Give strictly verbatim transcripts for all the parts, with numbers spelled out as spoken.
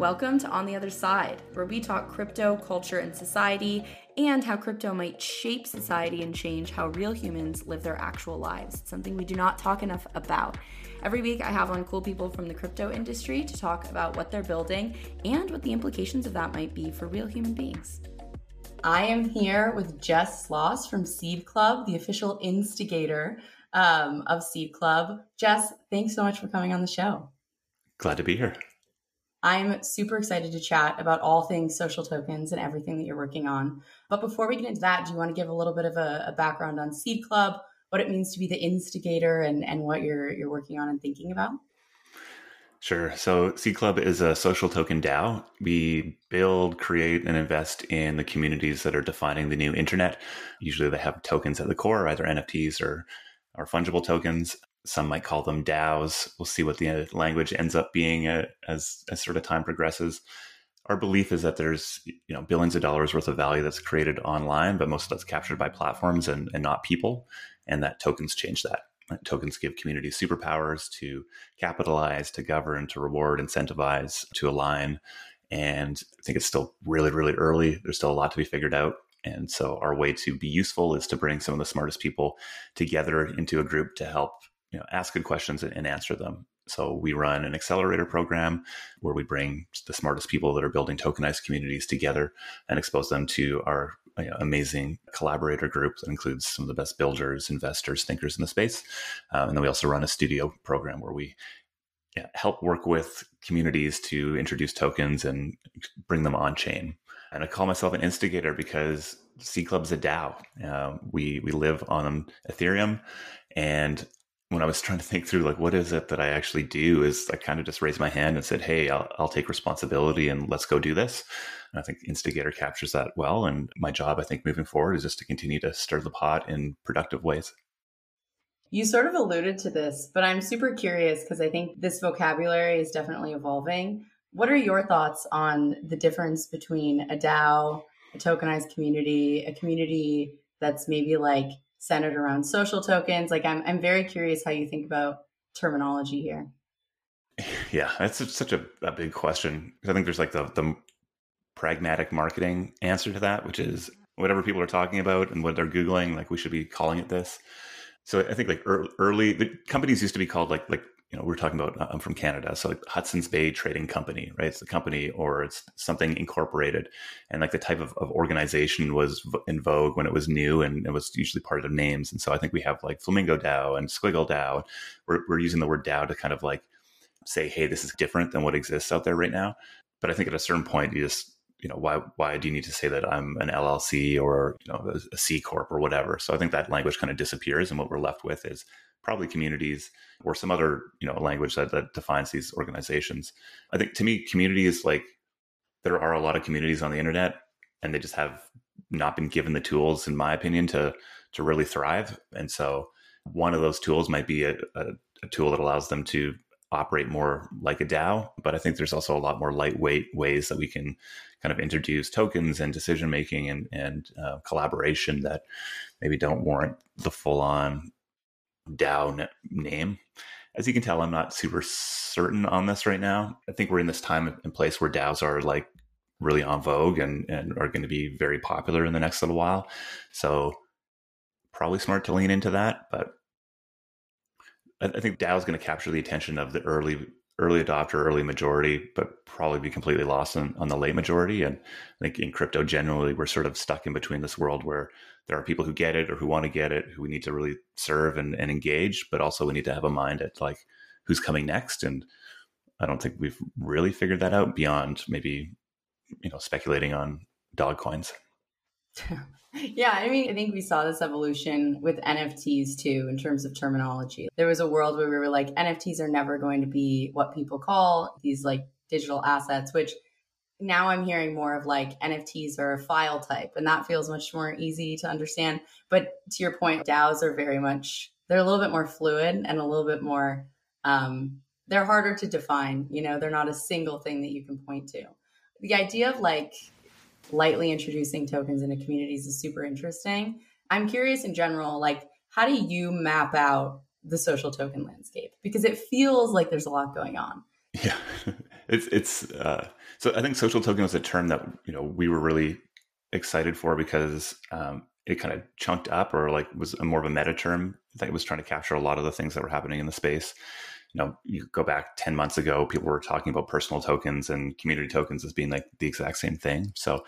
Welcome to On the Other Side, where we talk crypto, culture, and society, and how crypto might shape society and change how real humans live their actual lives. It's something we do not talk enough about. Every week, I have on cool people from the crypto industry to talk about what they're building and what the implications of that might be for real human beings. I am here with Jess Sloss from Seed Club, the official instigator um, of Seed Club. Jess, thanks so much for coming on the show. Glad to be here. I'm super excited to chat about all things social tokens and everything that you're working on. But before we get into that, do you want to give a little bit of a, a background on Seed Club, what it means to be the instigator, and, and what you're you're working on and thinking about? Sure. So Seed Club is a social token DAO. We build, create, and invest in the communities that are defining the new internet. Usually they have tokens at the core, either N F Ts or, or fungible tokens. Some might call them DAOs. We'll see what the language ends up being as, as sort of time progresses. Our belief is that there's, you know, billions of dollars worth of value that's created online, but most of that's captured by platforms and, and not people, and that tokens change that. Tokens give communities superpowers to capitalize, to govern, to reward, incentivize, to align. And I think it's still really, really early. There's still a lot to be figured out. And so our way to be useful is to bring some of the smartest people together into a group to help, you know, ask good questions and answer them. So we run an accelerator program where we bring the smartest people that are building tokenized communities together and expose them to our, you know, amazing collaborator group that includes some of the best builders, investors, thinkers in the space. Um, and then we also run a studio program where we yeah, help work with communities to introduce tokens and bring them on chain. And I call myself an instigator because Seed Club's a DAO. Uh, we, we live on Ethereum, and when I was trying to think through, like, what is it that I actually do, is I kind of just raised my hand and said, hey, I'll, I'll take responsibility and let's go do this. And I think Instigator captures that well. And my job, I think, moving forward is just to continue to stir the pot in productive ways. You sort of alluded to this, but I'm super curious because I think this vocabulary is definitely evolving. What are your thoughts on the difference between a DAO, a tokenized community, a community that's maybe like centered around social tokens? Like, I'm I'm very curious how you think about terminology here. Yeah, that's such a, a big question. I think there's like the, the pragmatic marketing answer to that, which is whatever people are talking about and what they're Googling, like, we should be calling it this. So I think like early, early the companies used to be called like, like, you know, we're talking about, I'm from Canada. So like Hudson's Bay Trading Company, right? It's a company or it's something incorporated. And like the type of, of organization was in vogue when it was new, and it was usually part of names. And so I think we have like Flamingo DAO and SquiggleDAO. We're, we're using the word DAO to kind of like say, hey, this is different than what exists out there right now. But I think at a certain point, you just, you know, why why do you need to say that I'm an L L C or, you know, a C Corp or whatever? So I think that language kind of disappears, and what we're left with is probably communities or some other, you know, language that, that defines these organizations. I think to me, community is like, there are a lot of communities on the internet, and they just have not been given the tools, in my opinion, to to really thrive. And so one of those tools might be a, a, a tool that allows them to operate more like a DAO, but I think there's also a lot more lightweight ways that we can kind of introduce tokens and decision-making and, and uh, collaboration that maybe don't warrant the full-on DAO n- name. As you can tell, I'm not super certain on this right now. I think we're in this time and place where DAOs are like really en vogue and, and are going to be very popular in the next little while. So probably smart to lean into that, but I think DAO is going to capture the attention of the early early adopter, early majority, but probably be completely lost on, on the late majority. And I think in crypto generally, we're sort of stuck in between this world where there are people who get it or who want to get it, who we need to really serve and, and engage, but also we need to have a mind at like who's coming next. And I don't think we've really figured that out beyond maybe, you know, speculating on dog coins. Yeah, I mean, I think we saw this evolution with N F Ts too, in terms of terminology. There was a world where we were like, N F Ts are never going to be what people call these like digital assets, which now I'm hearing more of like N F Ts are a file type, and that feels much more easy to understand. But to your point, DAOs are very much, they're a little bit more fluid and a little bit more, um, they're harder to define. You know, they're not a single thing that you can point to. The idea of like lightly introducing tokens into communities is super interesting. I'm curious in general, like, how do you map out the social token landscape? Because it feels like there's a lot going on. Yeah, it's it's uh, so I think social token was a term that, you know, we were really excited for because um, it kind of chunked up, or like was a more of a meta term that was trying to capture a lot of the things that were happening in the space. You know, you go back ten months ago, people were talking about personal tokens and community tokens as being like the exact same thing. So,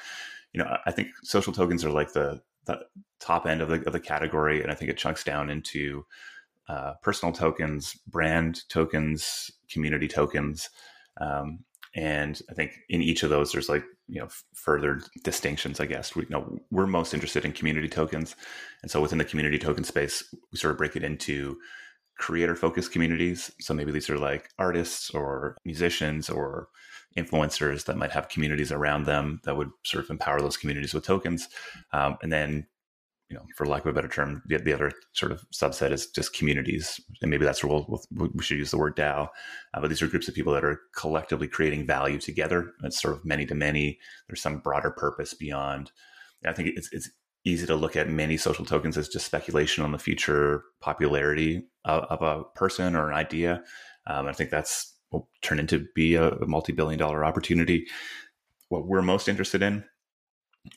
you know, I think social tokens are like the, the top end of the, of the category. And I think it chunks down into uh, personal tokens, brand tokens, community tokens. Um, and I think in each of those, there's like, you know, further distinctions, I guess. We, you know, we're most interested in community tokens. And so within the community token space, we sort of break it into creator-focused communities. So maybe these are like artists or musicians or influencers that might have communities around them that would sort of empower those communities with tokens. Um, and then, you know, for lack of a better term, the, the other sort of subset is just communities. And maybe that's where we'll, we'll, we should use the word DAO. Uh, but these are groups of people that are collectively creating value together. It's sort of many-to-many. There's some broader purpose beyond. And I think it's it's easy to look at many social tokens as just speculation on the future popularity of, of a person or an idea. Um, I think that's will turn into be a, a multi-billion dollar opportunity. What we're most interested in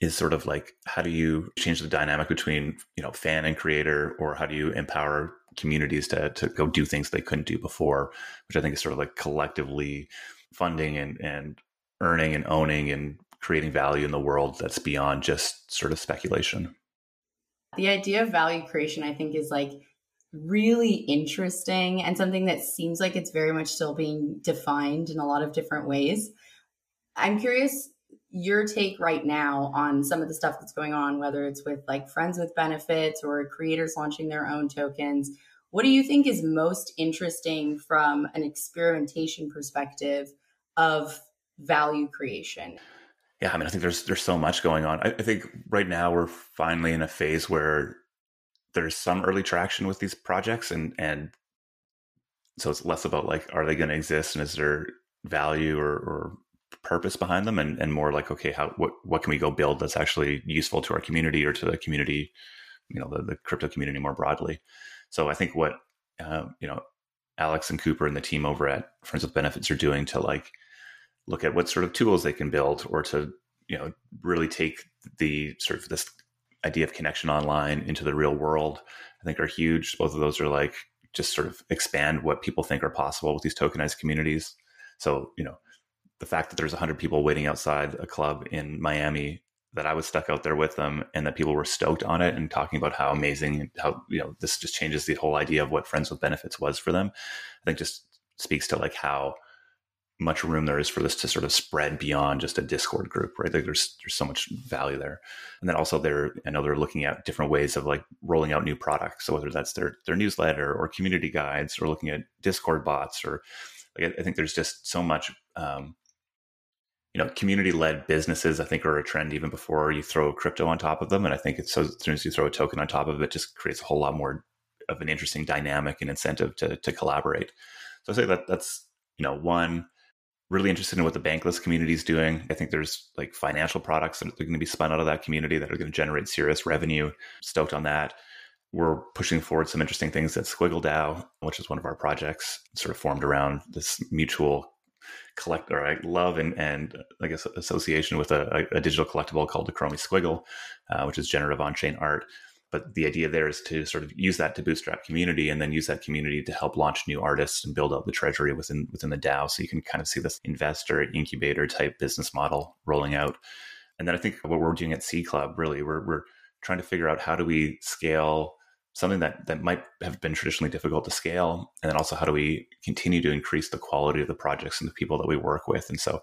is sort of like, how do you change the dynamic between, you know, fan and creator, or how do you empower communities to to go do things they couldn't do before, which I think is sort of like collectively funding and, and earning and owning and creating value in the world that's beyond just sort of speculation. The idea of value creation, I think, is like really interesting and something that seems like it's very much still being defined in a lot of different ways. I'm curious your take right now on some of the stuff that's going on, whether it's with like Friends with Benefits or creators launching their own tokens. What do you think is most interesting from an experimentation perspective of value creation? Yeah, I mean, I think there's there's so much going on. I, I think right now we're finally in a phase where there's some early traction with these projects, and and so it's less about like, are they going to exist and is there value or, or purpose behind them, and and more like, okay, how what what can we go build that's actually useful to our community or to the community, you know, the, the crypto community more broadly. So I think what uh, you know, Alex and Cooper and the team over at Friends with Benefits are doing to like look at what sort of tools they can build, or to, you know, really take the sort of this idea of connection online into the real world, I think are huge. Both of those are like just sort of expand what people think are possible with these tokenized communities. So, you know, the fact that there's one hundred people waiting outside a club in Miami, that I was stuck out there with them, and that people were stoked on it and talking about how amazing, how, you know, this just changes the whole idea of what Friends with Benefits was for them, I think just speaks to like how much room there is for this to sort of spread beyond just a Discord group, right? Like there's there's so much value there. And then also they're, I know they're looking at different ways of like rolling out new products. So whether that's their their newsletter or community guides, or looking at Discord bots, or like I, I think there's just so much. Um, You know, community-led businesses, I think, are a trend even before you throw crypto on top of them. And I think it's so, as soon as you throw a token on top of it, just creates a whole lot more of an interesting dynamic and incentive to to collaborate. So I say that that's, you know, one, really interested in what the Bankless community is doing. I think there's like financial products that are going to be spun out of that community that are going to generate serious revenue. Stoked on that. We're pushing forward some interesting things at SquiggleDAO, which is one of our projects sort of formed around this mutual collect or like love and and I guess association with a, a digital collectible called the Chromie Squiggle, uh, which is generative on-chain art. But the idea there is to sort of use that to bootstrap community, and then use that community to help launch new artists and build out the treasury within within the DAO. So you can kind of see this investor incubator type business model rolling out. And then I think what we're doing at Seed Club, really, we're we're trying to figure out how do we scale something that, that might have been traditionally difficult to scale. And then also, how do we continue to increase the quality of the projects and the people that we work with? And so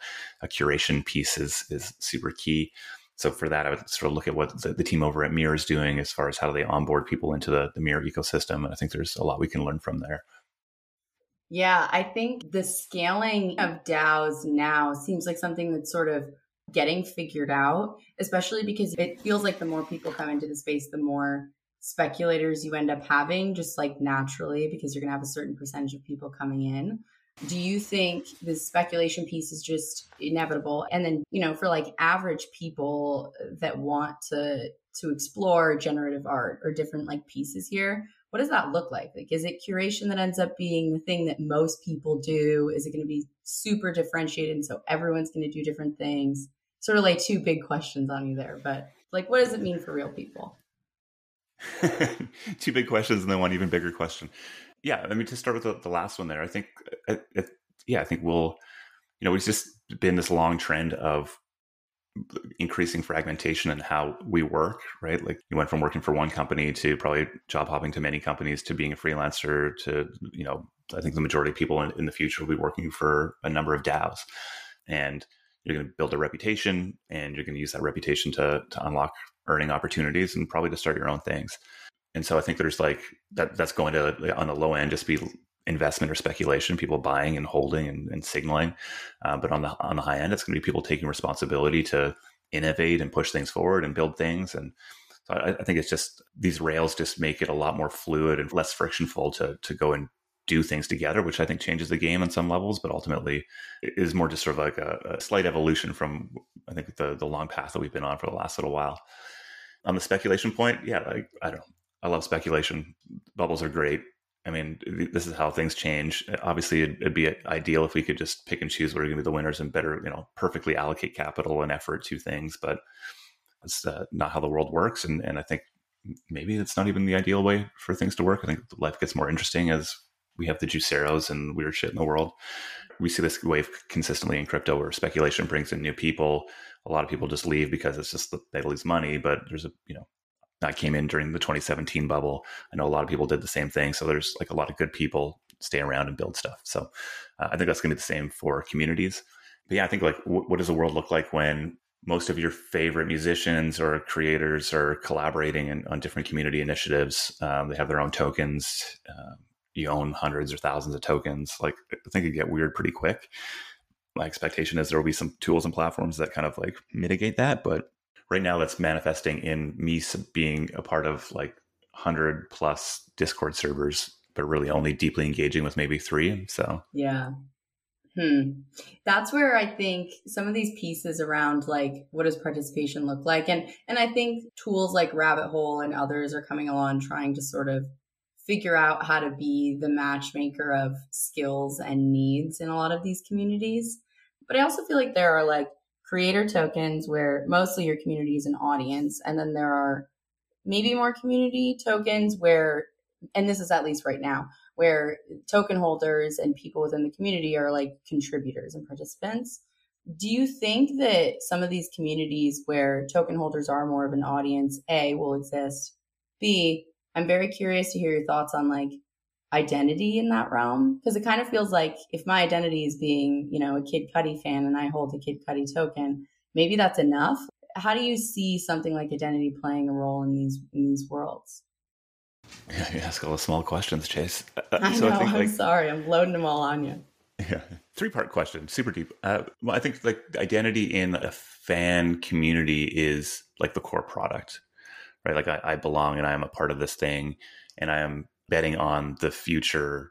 a curation piece is is super key. So for that, I would sort of look at what the, the team over at Mirror is doing as far as how do they onboard people into the, the Mirror ecosystem. And I think there's a lot we can learn from there. Yeah, I think the scaling of DAOs now seems like something that's sort of getting figured out, especially because it feels like the more people come into the space, the more speculators you end up having, just like naturally, because you're going to have a certain percentage of people coming in. Do you think the speculation piece is just inevitable? And then, you know, for like average people that want to to explore generative art or different like pieces here, what does that look like? Like, is it curation that ends up being the thing that most people do? Is it going to be super differentiated? And so everyone's going to do different things. Sort of like two big questions on you there, but like, what does it mean for real people? Two big questions and then one even bigger question. Yeah. I mean, to start with the, the last one there, I think, uh, it, yeah, I think we'll, you know, it's just been this long trend of increasing fragmentation in how we work, right? Like you went from working for one company to probably job hopping to many companies to being a freelancer to, you know, I think the majority of people in, in the future will be working for a number of DAOs. And you're going to build a reputation and you're going to use that reputation to to unlock earning opportunities and probably to start your own things. And so I think there's like that that's going to, on the low end, just be investment or speculation, people buying and holding and, and signaling. Uh, but on the on the high end, it's going to be people taking responsibility to innovate and push things forward and build things. And so I, I think it's just these rails just make it a lot more fluid and less frictionful to to go and do things together, which I think changes the game on some levels, but ultimately is more just sort of like a, a slight evolution from, I think, the the long path that we've been on for the last little while. On the speculation point, yeah, like, I don't know. I love speculation. Bubbles are great. I mean, this is how things change. Obviously, it'd, it'd be ideal if we could just pick and choose what are going to be the winners and better, you know, perfectly allocate capital and effort to things, but that's uh, not how the world works. And and I think maybe it's not even the ideal way for things to work. I think life gets more interesting as we have the Juiceros and weird shit in the world. We see this wave consistently in crypto where speculation brings in new people. A lot of people just leave because it's just that they lose money. But there's a, you know, I came in during the twenty seventeen bubble. I know a lot of people did the same thing. So there's like a lot of good people stay around and build stuff. So uh, I think that's going to be the same for communities. But yeah, I think like w- what does the world look like when most of your favorite musicians or creators are collaborating in, on different community initiatives? Um, they have their own tokens. Uh, you own hundreds or thousands of tokens. Like I think it get weird pretty quick. My expectation is there will be some tools and platforms that kind of like mitigate that. But right now that's manifesting in me being a part of like one hundred plus Discord servers, but really only deeply engaging with maybe three. So yeah. Hmm. That's where I think some of these pieces around like, what does participation look like? And, and I think tools like Rabbit Hole and others are coming along trying to sort of figure out how to be the matchmaker of skills and needs in a lot of these communities. But I also feel like there are like creator tokens where mostly your community is an audience. And then there are maybe more community tokens where, and this is at least right now, where token holders and people within the community are like contributors and participants. Do you think that some of these communities where token holders are more of an audience, A, will exist, B, I'm very curious to hear your thoughts on like identity in that realm, because it kind of feels like if my identity is being, you know, a Kid Cudi fan and I hold a Kid Cudi token, maybe that's enough. How do you see something like identity playing a role in these in these worlds? Yeah, you ask all the small questions, Chase. Uh, I so know. I think, I'm like, sorry, I'm loading them all on you. Yeah, three part question, super deep. Uh, well, I think like identity in a fan community is like the core product. Right, like I, I belong and I am a part of this thing and I am betting on the future.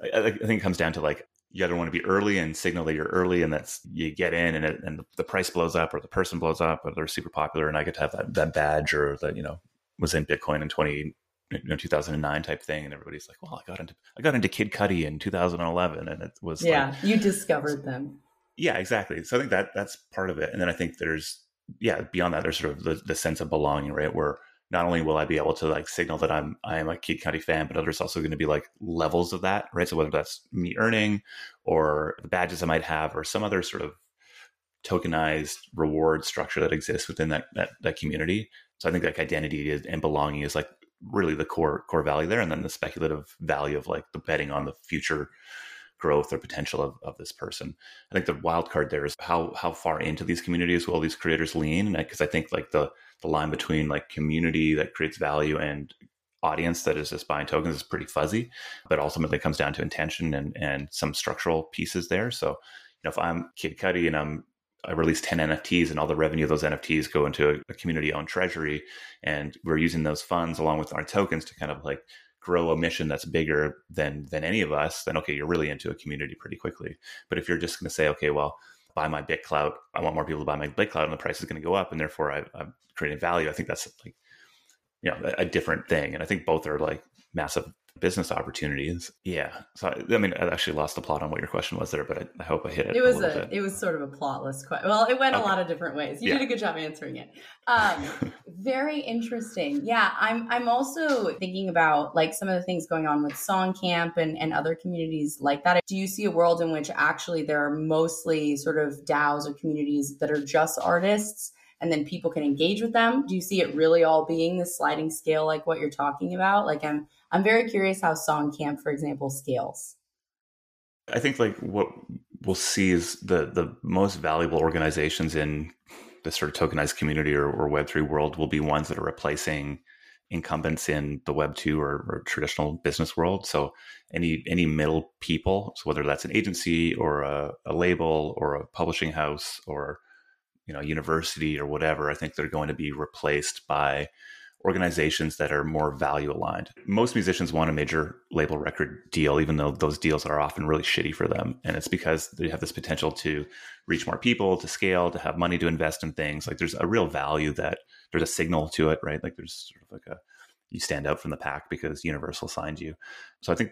I, I think it comes down to like, you either want to be early and signal that you're early and that's you get in and it, and the price blows up or the person blows up or they're super popular and I get to have that, that badge or that, you know, was in Bitcoin in twenty, you know, two thousand nine type thing. And everybody's like, well, I got into, I got into Kid Cudi in two thousand eleven and it was. Yeah, like, you discovered them. Yeah, exactly. So I think that that's part of it. And then I think there's, yeah, beyond that, there's sort of the, the sense of belonging, right? Where not only will I be able to like signal that I'm I am a Kid Cudi fan, but there's also going to be like levels of that, right? So whether that's me earning or the badges I might have or some other sort of tokenized reward structure that exists within that that, that community. So I think like identity is, and belonging is like really the core core value there. And then the speculative value of like the betting on the future growth or potential of, of this person. I think the wild card there is how how far into these communities will these creators lean, because I, I think like the the line between like community that creates value and audience that is just buying tokens is pretty fuzzy, but ultimately it comes down to intention and and some structural pieces there. So, you know, if I'm Kid Cudi and I'm I release ten N F Ts and all the revenue of those N F Ts go into a, a community-owned treasury, and we're using those funds along with our tokens to kind of like grow a mission that's bigger than than any of us, then okay, you're really into a community pretty quickly. But if you're just going to say, okay, well, buy my BitClout, I want more people to buy my BitClout and the price is going to go up and therefore I, I'm creating value, I think that's like, you know, a, a different thing. And I think both are like massive business opportunities. Yeah. So, I, I mean, I actually lost the plot on what your question was there, but I, I hope I hit it. It was a, a it was sort of a plotless question. Well, it went okay. a lot of different ways. You yeah. did a good job answering it. Um, very interesting. Yeah. I'm, I'm also thinking about like some of the things going on with Song Camp and, and other communities like that. Do you see a world in which actually there are mostly sort of DAOs or communities that are just artists and then people can engage with them? Do you see it really all being this sliding scale, like what you're talking about? Like I'm, I'm very curious how Song Camp, for example, scales. I think like what we'll see is the the most valuable organizations in the sort of tokenized community or, or Web three world will be ones that are replacing incumbents in the Web two or, or traditional business world. So any any middle people, so whether that's an agency or a, a label or a publishing house or you know university or whatever, I think they're going to be replaced by organizations that are more value aligned. Most musicians want a major label record deal, even though those deals are often really shitty for them. And it's because they have this potential to reach more people, to scale, to have money to invest in things. Like there's a real value that there's a signal to it, right? Like there's sort of like a, you stand out from the pack because Universal signed you. So I think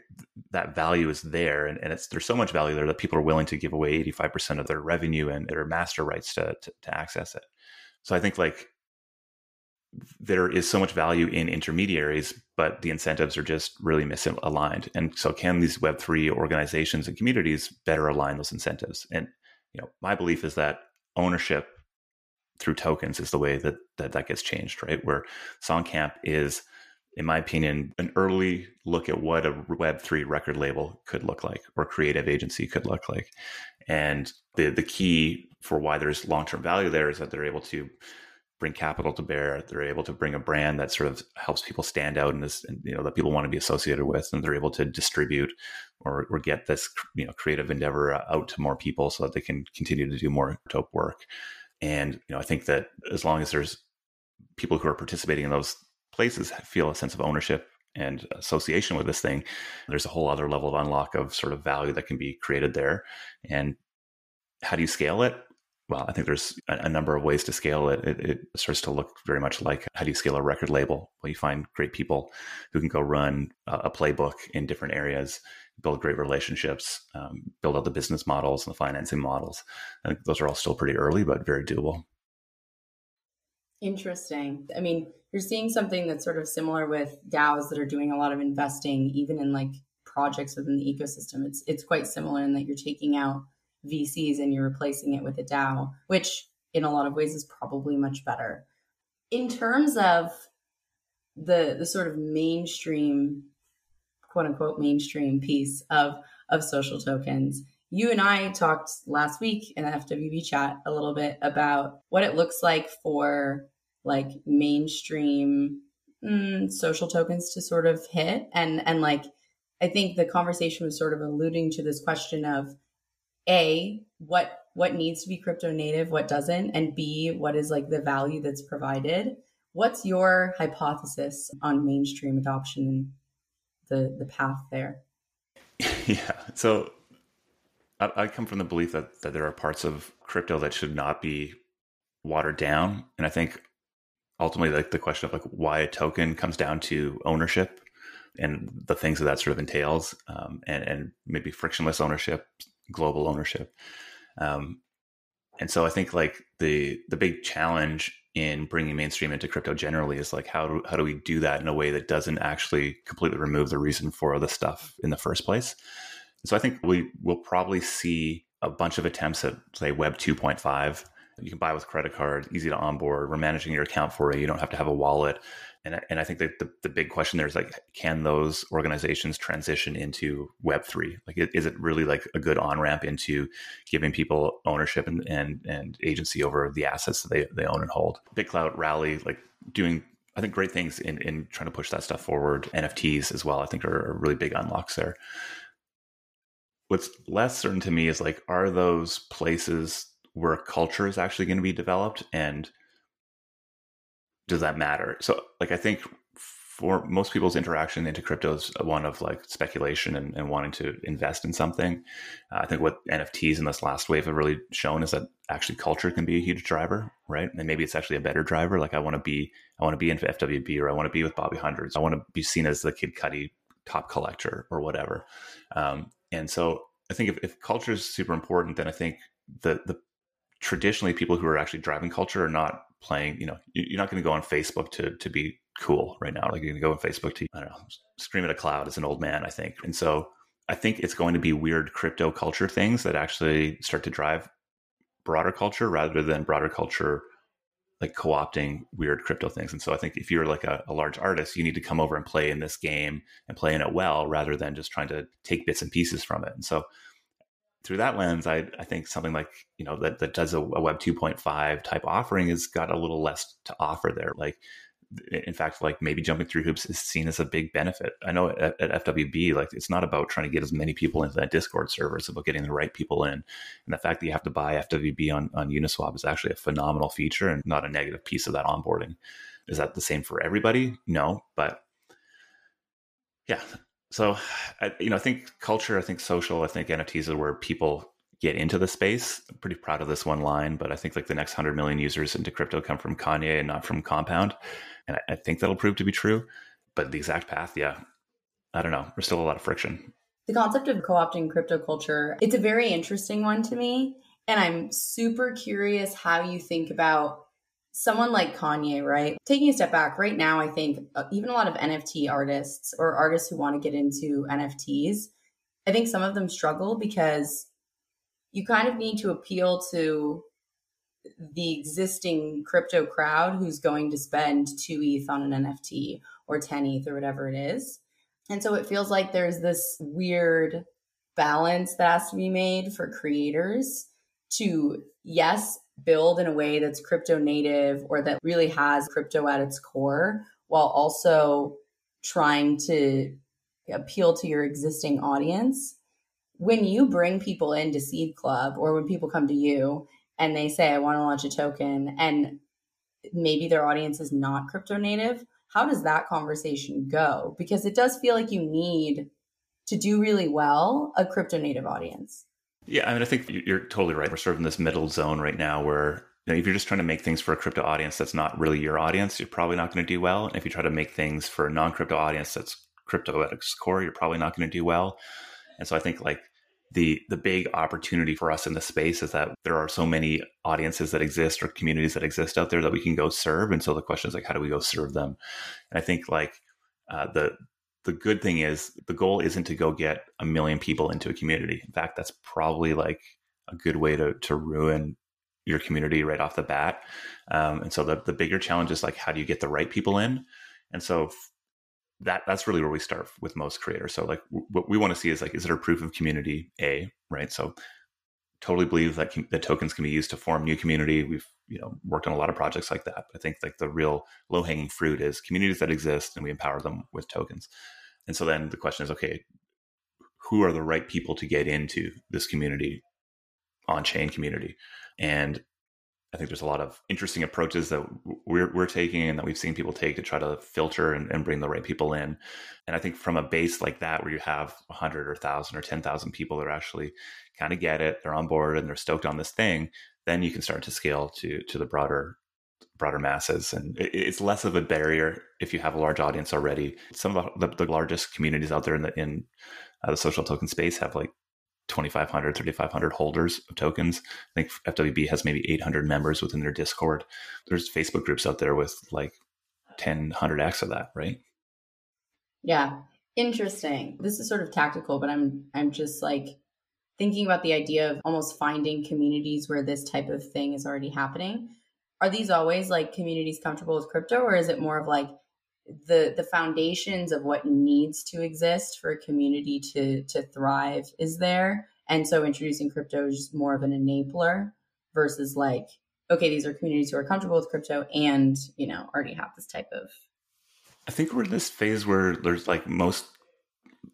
that value is there. And, and it's, there's so much value there that people are willing to give away eighty-five percent of their revenue and their master rights to, to, to access it. So I think like, there is so much value in intermediaries, but the incentives are just really misaligned. And so can these Web three organizations and communities better align those incentives? And, you know, my belief is that ownership through tokens is the way that that, that gets changed, right? Where Song Camp is, in my opinion, an early look at what a Web three record label could look like or creative agency could look like. And the the key for why there's long-term value there is that they're able to bring capital to bear. They're able to bring a brand that sort of helps people stand out and this, and, you know, that people want to be associated with, and they're able to distribute or, or get this, you know, creative endeavor out to more people so that they can continue to do more dope work. And, you know, I think that as long as there's people who are participating in those places feel a sense of ownership and association with this thing, there's a whole other level of unlock of sort of value that can be created there. And how do you scale it? Well, I think there's a number of ways to scale it. It, it starts to look very much like, how do you scale a record label? Well, you find great people who can go run a playbook in different areas, build great relationships, um, build out the business models and the financing models. I think those are all still pretty early, but very doable. Interesting. I mean, you're seeing something that's sort of similar with DAOs that are doing a lot of investing, even in like projects within the ecosystem. It's it's quite similar in that you're taking out V Cs and you're replacing it with a DAO, which in a lot of ways is probably much better. In terms of the the sort of mainstream, quote unquote, mainstream piece of, of social tokens, you and I talked last week in the F W B chat a little bit about what it looks like for like mainstream mm, social tokens to sort of hit. And, and like, I think the conversation was sort of alluding to this question of, A, what what needs to be crypto native, what doesn't, and B, what is like the value that's provided? What's your hypothesis on mainstream adoption and the, the path there? Yeah, so I, I come from the belief that, that there are parts of crypto that should not be watered down. And I think ultimately like the question of like why a token comes down to ownership and the things that that sort of entails, um, and, and maybe frictionless ownership, global ownership. Um, and so I think like the the big challenge in bringing mainstream into crypto generally is like, how do, how do we do that in a way that doesn't actually completely remove the reason for the stuff in the first place? So I think we will probably see a bunch of attempts at, say, Web two point five. You can buy with credit card, easy to onboard. We're managing your account for you. You don't have to have a wallet. And, and I think that the, the big question there is like, can those organizations transition into Web three? Like, is it really like a good on-ramp into giving people ownership and, and, and agency over the assets that they, they own and hold? BitClout, Rally, like doing, I think, great things in, in trying to push that stuff forward. N F Ts as well, I think, are really big unlocks there. What's less certain to me is like, are those places where culture is actually going to be developed, and does that matter? So like, I think for most people's interaction into crypto is one of like speculation and, and wanting to invest in something. Uh, I think what N F Ts in this last wave have really shown is that actually culture can be a huge driver, right? And maybe it's actually a better driver. Like I want to be, I want to be in F W B, or I want to be with Bobby Hundreds. I want to be seen as the Kid Cudi top collector or whatever. Um, and so I think if, if culture is super important, then I think the the traditionally people who are actually driving culture are not playing, you know, you're not going to go on Facebook to to be cool right now. Like, you're going to go on Facebook to, I don't know, scream at a cloud as an old man, I think. And so I think it's going to be weird crypto culture things that actually start to drive broader culture rather than broader culture like co-opting weird crypto things. And so I think if you're like a, a large artist, you need to come over and play in this game and play in it well, rather than just trying to take bits and pieces from it. And so through that lens, I, I think something like, you know, that, that does a, a web two point five type offering has got a little less to offer there. Like, in fact, like maybe jumping through hoops is seen as a big benefit. I know at, at F W B, like, it's not about trying to get as many people into that Discord server. It's about getting the right people in. And the fact that you have to buy F W B on, on Uniswap is actually a phenomenal feature and not a negative piece of that onboarding. Is that the same for everybody? No, but yeah. So, I, you know, I think culture, I think social, I think N F Ts are where people get into the space. I'm pretty proud of this one line, but I think like the next one hundred million users into crypto come from Kanye and not from Compound. And I think that'll prove to be true. But the exact path, yeah, I don't know. There's still a lot of friction. The concept of co-opting crypto culture, it's a very interesting one to me. And I'm super curious how you think about someone like Kanye, right? Taking a step back right now, I think even a lot of N F T artists or artists who want to get into N F Ts, I think some of them struggle because you kind of need to appeal to the existing crypto crowd who's going to spend two E T H on an N F T or ten E T H or whatever it is. And so it feels like there's this weird balance that has to be made for creators to, yes, build in a way that's crypto native or that really has crypto at its core, while also trying to appeal to your existing audience. When you bring people into Seed Club, or when people come to you and they say, I want to launch a token, and maybe their audience is not crypto native, how does that conversation go? Because it does feel like you need to do really well a crypto native audience. Yeah, I mean, I think you're totally right. We're sort of in this middle zone right now where, you know, if you're just trying to make things for a crypto audience that's not really your audience, you're probably not going to do well. And if you try to make things for a non-crypto audience that's crypto at its core, you're probably not going to do well. And so I think like the the big opportunity for us in the space is that there are so many audiences that exist or communities that exist out there that we can go serve. And so the question is like, how do we go serve them? And I think like uh, the the good thing is the goal isn't to go get a million people into a community. In fact, that's probably like a good way to to ruin your community right off the bat. Um, and so the the bigger challenge is like, how do you get the right people in? And so f- That that's really where we start with most creators. So like w- what we want to see is like, is there a proof of community A, right? So totally believe that com- the tokens can be used to form new community. We've, you know, worked on a lot of projects like that. I think like the real low hanging fruit is communities that exist and we empower them with tokens. And so then the question is, okay, who are the right people to get into this community, on-chain community? And I think there's a lot of interesting approaches that we're we're taking and that we've seen people take to try to filter and, and bring the right people in. And I think from a base like that, where you have one hundred or one thousand or ten thousand people that are actually kind of get it, they're on board and they're stoked on this thing, then you can start to scale to to the broader broader masses. And it, it's less of a barrier if you have a large audience already. Some of the, the largest communities out there in the, in uh, the social token space have like twenty-five hundred, thirty-five hundred holders of tokens. I think F W B has maybe eight hundred members within their Discord. There's Facebook groups out there with like ten, one hundred x of that, right? Yeah, interesting. This is sort of tactical, but I'm I'm just like thinking about the idea of almost finding communities where this type of thing is already happening. Are these always like communities comfortable with crypto, or is it more of like the the foundations of what needs to exist for a community to to thrive is there? And so introducing crypto is just more of an enabler versus like, okay, these are communities who are comfortable with crypto and, you know, already have this type of. I think we're in this phase where there's like most,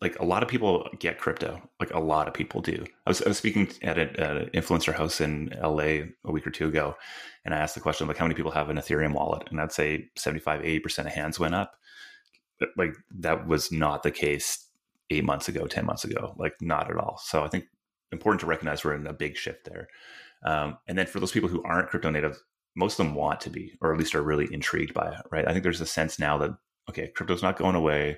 like a lot of people get crypto, like a lot of people do. I was, I was speaking at an influencer house in L A a week or two ago, and I asked the question, like, how many people have an Ethereum wallet? And I'd say seventy-five, eighty percent of hands went up. Like that was not the case eight months ago, ten months ago, like not at all. So I think important to recognize we're in a big shift there. Um, and then for those people who aren't crypto native, most of them want to be, or at least are really intrigued by it, right? I think there's a sense now that, okay, crypto's not going away.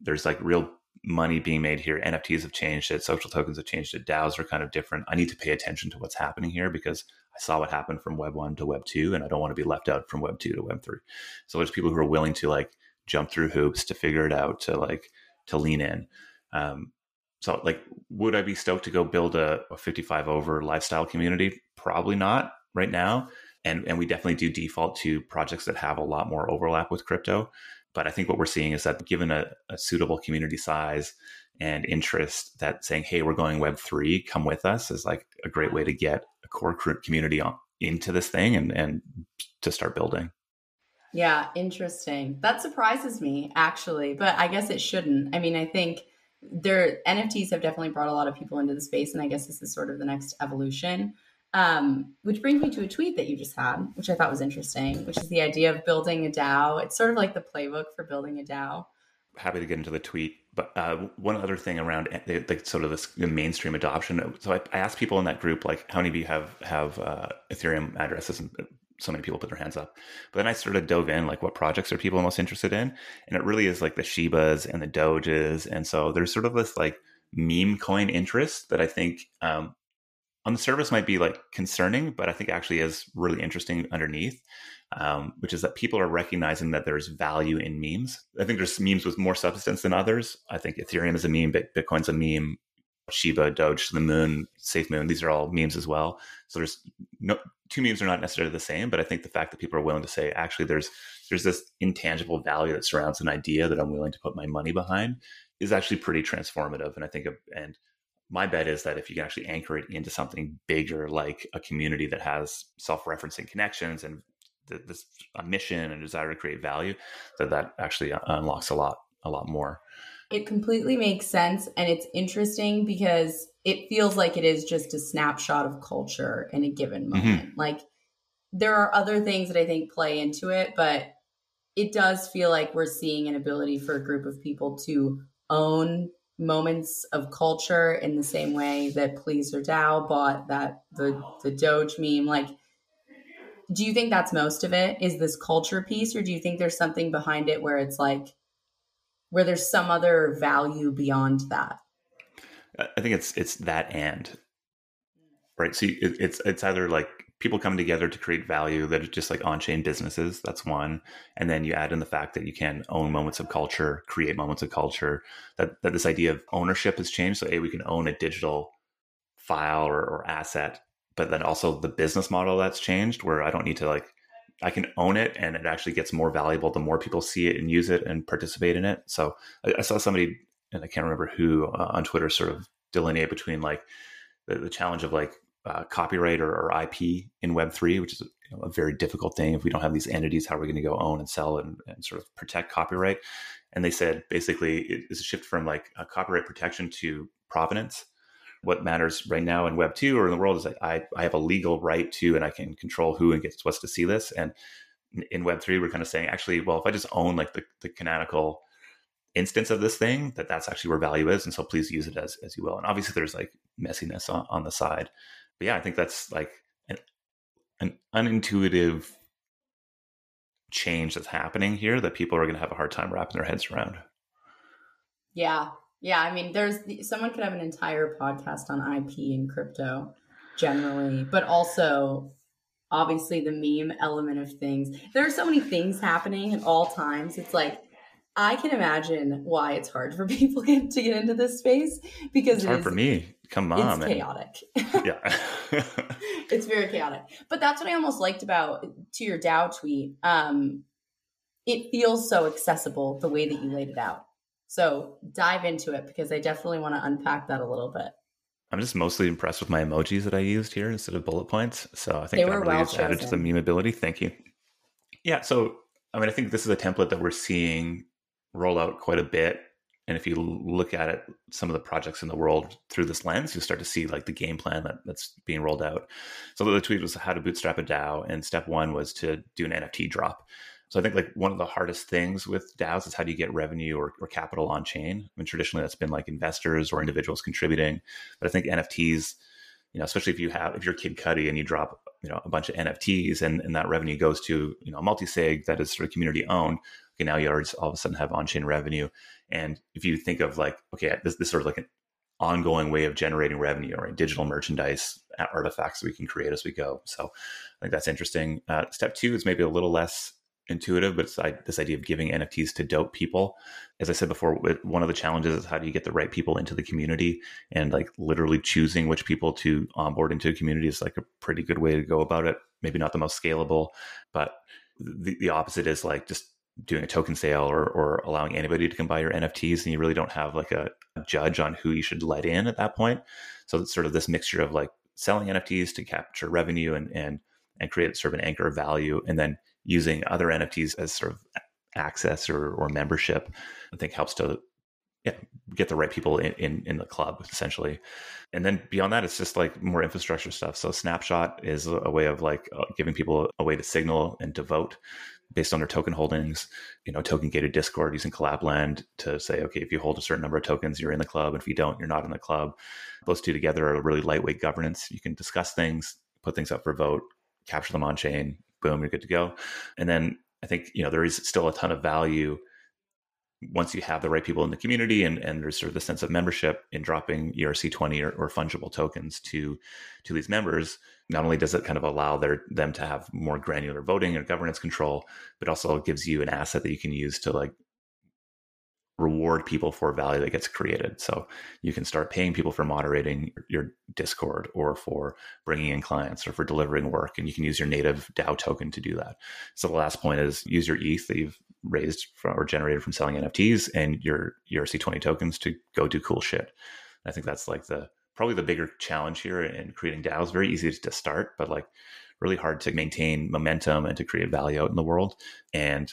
There's like real money being made here. N F Ts have changed it. Social tokens have changed it. DAOs are kind of different. I need to pay attention to what's happening here because I saw what happened from web one to web two, and I don't want to be left out from web two to web three. So there's people who are willing to like jump through hoops to figure it out, to like, to lean in. Um, so like, would I be stoked to go build a, a fifty-five over lifestyle community? Probably not right now. And, and we definitely do default to projects that have a lot more overlap with crypto. But I think what we're seeing is that given a, a suitable community size and interest, that saying, hey, we're going web three, come with us, is like a great way to get a core community on, into this thing and, and to start building. Yeah, interesting. That surprises me, actually, but I guess it shouldn't. I mean, I think there N F Ts have definitely brought a lot of people into the space, and I guess this is sort of the next evolution. Um, which brings me to a tweet that you just had, which I thought was interesting, which is the idea of building a DAO. It's sort of like the playbook for building a DAO. Happy to get into the tweet. But uh, one other thing around like sort of this mainstream adoption. So I, I asked people in that group, like, how many of you have, have uh, Ethereum addresses? And so many people put their hands up. But then I sort of dove in, like, what projects are people most interested in? And it really is like the Shibas and the Doges. And so there's sort of this like meme coin interest that I think... Um, on the surface might be like concerning, but I think actually is really interesting underneath, um, which is that people are recognizing that there's value in memes. I think there's memes with more substance than others. I think Ethereum is a meme, Bitcoin's a meme, Shiba, Doge, the Moon, SafeMoon, these are all memes as well. So there's no two memes are not necessarily the same, but I think the fact that people are willing to say, actually, there's there's this intangible value that surrounds an idea that I'm willing to put my money behind is actually pretty transformative. And I think, and my bet is that if you can actually anchor it into something bigger, like a community that has self-referencing connections and th- this a mission and desire to create value, that that actually unlocks a lot, a lot more. It completely makes sense. And it's interesting because it feels like it is just a snapshot of culture in a given moment. Mm-hmm. Like there are other things that I think play into it, but it does feel like we're seeing an ability for a group of people to own moments of culture in the same way that Pleaser DAO bought that the the Doge meme. Like, do you think that's most of it? Is this culture piece, or do you think there's something behind it where it's like where there's some other value beyond that? I think it's it's that and right. So it, it's it's either like people come together to create value that is just like on-chain businesses. That's one. And then you add in the fact that you can own moments of culture, create moments of culture, that, that this idea of ownership has changed. So A, we can own a digital file or, or asset, but then also the business model that's changed where I don't need to like, I can own it and it actually gets more valuable the more people see it and use it and participate in it. So I, I saw somebody, and I can't remember who uh, on Twitter sort of delineate between like the, the challenge of like, Uh, copyright or, or I P in web three, which is you know, a very difficult thing. If we don't have these entities, how are we going to go own and sell and, and sort of protect copyright? And they said, basically, it is a shift from like a copyright protection to provenance. What matters right now in web two or in the world is like, I, I have a legal right to, and I can control who and gets what's to see this. And in web three, we're kind of saying, actually, well, if I just own like the, the canonical instance of this thing, that that's actually where value is. And so please use it as, as you will. And obviously there's like messiness on, on the side. But yeah, I think that's like an, an unintuitive change that's happening here that people are going to have a hard time wrapping their heads around. Yeah. Yeah. I mean, there's the, someone could have an entire podcast on I P and crypto generally, but also obviously the meme element of things. There are so many things happening at all times. It's like, I can imagine why it's hard for people get, to get into this space because it's it hard is, for me. Come on, it's chaotic. Yeah, it's very chaotic. But that's what I almost liked about to your DAO tweet. Um, it feels so accessible the way that you laid it out. So dive into it because I definitely want to unpack that a little bit. I'm just mostly impressed with my emojis that I used here instead of bullet points. So I think they that really well is added to the memeability. Thank you. Yeah. So I mean, I think this is a template that we're seeing roll out quite a bit. And if you look at it, some of the projects in the world through this lens, you start to see like the game plan that, that's being rolled out. So the tweet was how to bootstrap a DAO. And step one was to do an N F T drop. So I think like one of the hardest things with DAOs is how do you get revenue or, or capital on chain? I mean, traditionally that's been like investors or individuals contributing. But I think N F Ts, you know, especially if you have, if you're Kid Cudi and you drop, you know, a bunch of N F Ts and, and that revenue goes to, you know, multi-sig that is sort of community owned. Okay, now you all of a sudden have on-chain revenue. And if you think of like, okay, this this sort of like an ongoing way of generating revenue, right? Digital merchandise artifacts we can create as we go. So I think that's interesting. Uh, step two is maybe a little less intuitive, but it's I, this idea of giving N F Ts to dope people. As I said before, one of the challenges is how do you get the right people into the community, and like literally choosing which people to onboard into a community is like a pretty good way to go about it. Maybe not the most scalable, but the, the opposite is like just doing a token sale or, or allowing anybody to come buy your N F Ts, and you really don't have like a, a judge on who you should let in at that point. So it's sort of this mixture of like selling N F Ts to capture revenue and and and create sort of an anchor of value, and then using other N F Ts as sort of access or, or membership, I think helps to yeah, get the right people in, in, in the club, essentially. And then beyond that, it's just like more infrastructure stuff. So Snapshot is a way of like giving people a way to signal and to vote based on their token holdings, you know, token gated Discord using Collab Land to say, okay, if you hold a certain number of tokens, you're in the club. And if you don't, you're not in the club. Those two together are really lightweight governance. You can discuss things, put things up for vote, capture them on chain, boom, you're good to go. And then I think, you know, there is still a ton of value once you have the right people in the community, and, and there's sort of the sense of membership in dropping E R C twenty or, or fungible tokens to to these members. Not only does it kind of allow their them to have more granular voting or governance control, but also gives you an asset that you can use to like reward people for value that gets created. So you can start paying people for moderating your Discord, or for bringing in clients, or for delivering work. And you can use your native DAO token to do that. So the last point is use your E T H that you've raised from, or generated from selling N F Ts and your E R C twenty tokens to go do cool shit. I think that's like the probably the bigger challenge here in creating DAOs. Very easy to start, but like really hard to maintain momentum and to create value out in the world. And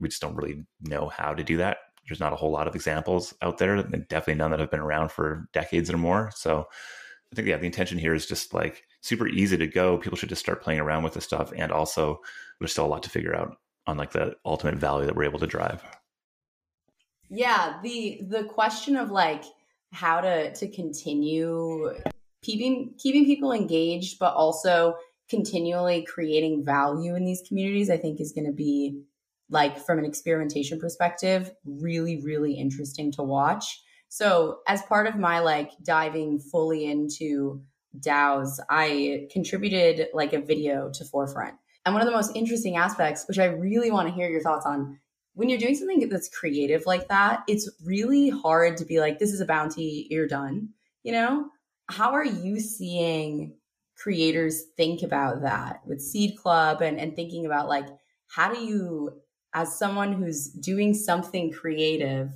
we just don't really know how to do that. There's not a whole lot of examples out there, and definitely none that have been around for decades or more. So I think, yeah, the intention here is just like super easy to go. People should just start playing around with this stuff. And also there's still a lot to figure out on like the ultimate value that we're able to drive. Yeah. The, the question of like how to, to continue keeping, keeping people engaged, but also continually creating value in these communities, I think is going to be, like from an experimentation perspective, really, really interesting to watch. So as part of my like diving fully into DAOs, I contributed like a video to Forefront. And one of the most interesting aspects, which I really want to hear your thoughts on, when you're doing something that's creative like that, it's really hard to be like, this is a bounty, you're done. You know, how are you seeing creators think about that with Seed Club, and, and thinking about like, how do you, as someone who's doing something creative,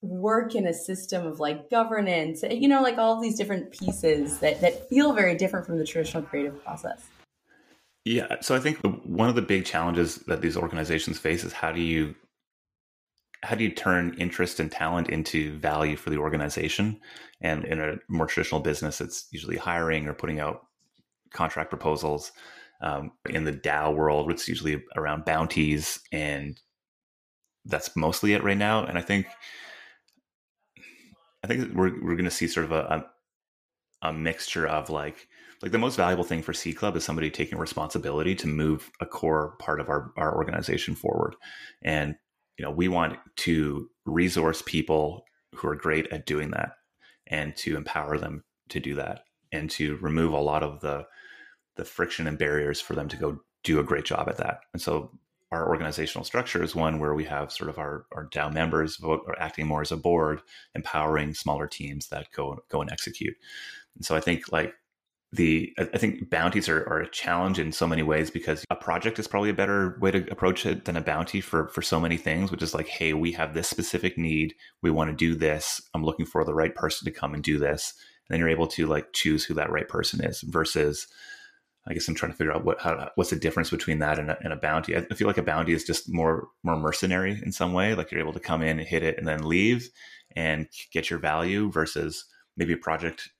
work in a system of like governance, you know, like all of these different pieces that, that feel very different from the traditional creative process? Yeah. So I think one of the big challenges that these organizations face is how do you, how do you turn interest and talent into value for the organization? And in a more traditional business, it's usually hiring or putting out contract proposals. Um, in the DAO world, it's usually around bounties, and that's mostly it right now. And I think, I think we're we're going to see sort of a, a a mixture of like like the most valuable thing for Seed Club is somebody taking responsibility to move a core part of our our organization forward. And you know, we want to resource people who are great at doing that, and to empower them to do that, and to remove a lot of the the friction and barriers for them to go do a great job at that. And so our organizational structure is one where we have sort of our, our DAO members vote or acting more as a board, empowering smaller teams that go, go and execute. And so I think like the, I think bounties are, are a challenge in so many ways, because a project is probably a better way to approach it than a bounty for, for so many things, which is like, hey, we have this specific need. We want to do this. I'm looking for the right person to come and do this. And then you're able to like choose who that right person is, versus I guess I'm trying to figure out what how, what's the difference between that and a, and a bounty. I feel like a bounty is just more more mercenary in some way. Like you're able to come in and hit it and then leave and get your value, versus maybe a project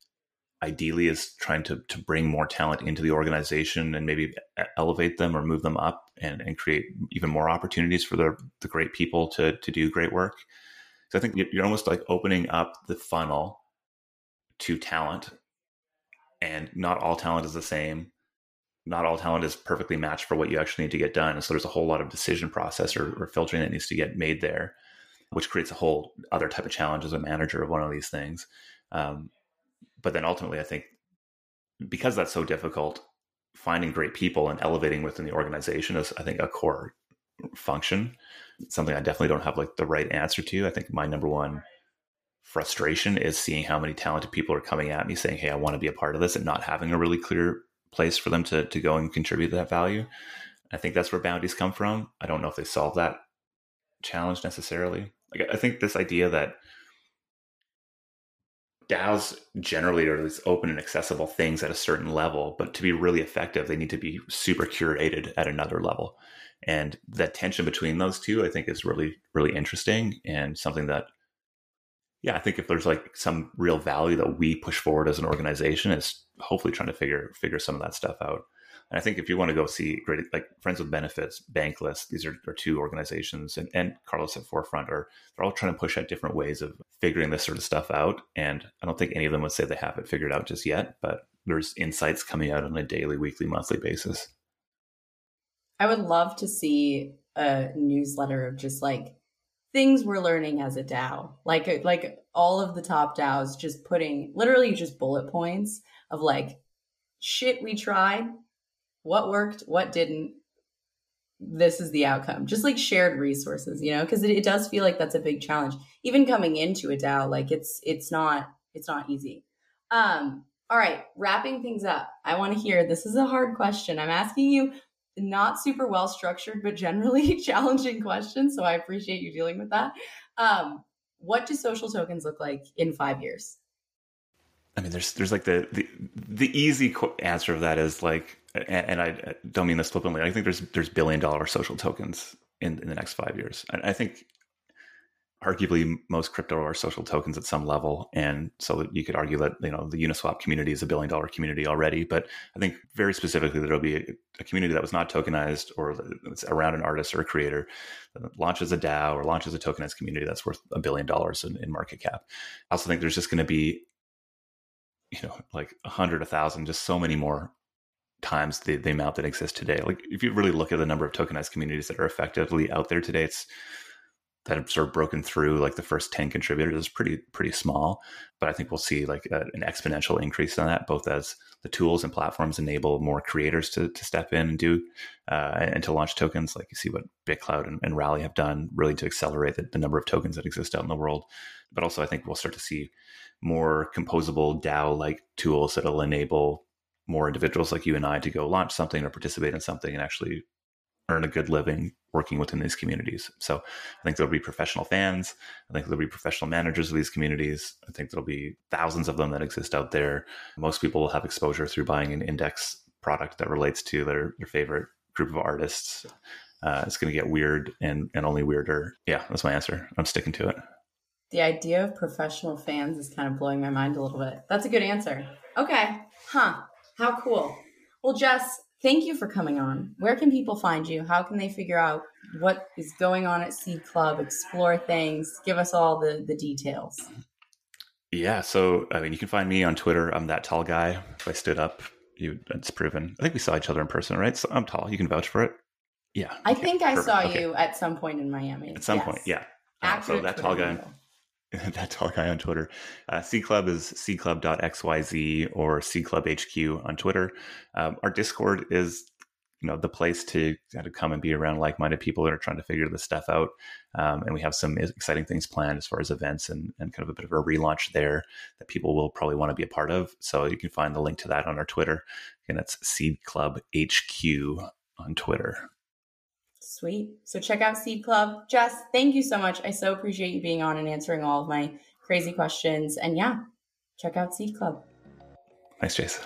ideally is trying to to bring more talent into the organization and maybe elevate them or move them up and, and create even more opportunities for the, the great people to to do great work. So I think you're almost like opening up the funnel to talent, and not all talent is the same. Not all talent is perfectly matched for what you actually need to get done. And so there's a whole lot of decision process or, or filtering that needs to get made there. which creates a whole other type of challenge as a manager of one of these things. Um, but then ultimately, I think because that's so difficult, finding great people and elevating within the organization is, I think, a core function. It's something I definitely don't have like the right answer to. I think my number one frustration is seeing how many talented people are coming at me saying, hey, I want to be a part of this, and not having a really clear place for them to, to go and contribute that value. I think that's where bounties come from. I don't know if they solve that challenge necessarily. Like, I think this idea that DAOs generally are these open and accessible things at a certain level, but to be really effective, they need to be super curated at another level. And that tension between those two, I think, is really, really interesting, and something that, yeah, I think if there's like some real value that we push forward as an organization, is hopefully trying to figure figure some of that stuff out. And I think if you want to go see great, like Friends with Benefits, Bankless, these are, are two organizations, and, and Carlos at Forefront are, they're all trying to push at different ways of figuring this sort of stuff out. And I don't think any of them would say they have it figured out just yet, but there's insights coming out on a daily, weekly, monthly basis. I would love to see a newsletter of just like things we're learning as a DAO, like, like all of the top DAOs just putting literally just bullet points of like shit we tried, what worked, what didn't, this is the outcome. Just like shared resources, you know, because it, it does feel like that's a big challenge. Even coming into a DAO, like it's it's not it's not easy. Um, all right, wrapping things up. I want to hear, this is a hard question. I'm asking you not super well structured, but generally challenging questions. So I appreciate you dealing with that. Um, what do social tokens look like in five years? I mean, there's there's like the the, the easy answer of that is like, and I don't mean this flippantly, I think there's there's billion dollar social tokens in, in the next five years. And I think arguably most crypto are social tokens at some level. And so you could argue that, you know, the Uniswap community is a billion dollar community already. But I think very specifically, there'll be a, a community that was not tokenized, or it's around an artist or a creator that launches a DAO or launches a tokenized community that's worth a billion dollars in, in market cap. I also think there's just going to be, you know, like a hundred, a thousand, just so many more times the, the amount that exists today. Like if you really look at the number of tokenized communities that are effectively out there today, it's that have sort of broken through like the first ten contributors is pretty, pretty small, but I think we'll see like a, an exponential increase on that, both as the tools and platforms enable more creators to, to step in and do, uh, and to launch tokens. Like you see what BitClout and, and Rally have done really to accelerate the, the number of tokens that exist out in the world. But also I think we'll start to see more composable DAO like tools that will enable more individuals like you and I to go launch something or participate in something and actually earn a good living working within these communities. So I think there'll be professional fans. I think there'll be professional managers of these communities. I think there'll be thousands of them that exist out there. Most people will have exposure through buying an index product that relates to their, their favorite group of artists. Uh, it's going to get weird and, and only weirder. Yeah, that's my answer. I'm sticking to it. The idea of professional fans is kind of blowing my mind a little bit. That's a good answer. Okay. Huh. How cool. Well, Jess, thank you for coming on. Where can people find you? How can they figure out what is going on at Seed Club, explore things, give us all the, the details? Yeah. So, I mean, you can find me on Twitter. I'm that tall guy. If I stood up, you, it's proven. I think we saw each other in person, right? So I'm tall. You can vouch for it. Yeah. I okay, think I perfect. saw okay. you at some point in Miami. At some yes. point. Yeah. Uh, so that tall guy. That tall guy on Twitter. Uh, Seed Club is seed club dot x y z or Seed Club H Q on Twitter. Um, our Discord is, you know, the place to, to come and be around like-minded people that are trying to figure this stuff out. Um, and we have some exciting things planned as far as events and, and kind of a bit of a relaunch there that people will probably want to be a part of. So you can find the link to that on our Twitter. Again, that's Seed Club H Q on Twitter. Sweet. So check out Seed Club. Jess, thank you so much. I so appreciate you being on and answering all of my crazy questions. And yeah, check out Seed Club. Thanks, Jace.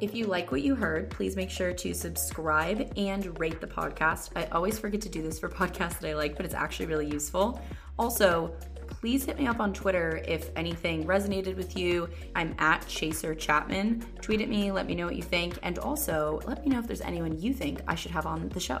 If you like what you heard, please make sure to subscribe and rate the podcast. I always forget to do this for podcasts that I like, but it's actually really useful. Also, please hit me up on Twitter if anything resonated with you. I'm at Chaser Chapman. Tweet at me, let me know what you think, and also let me know if there's anyone you think I should have on the show.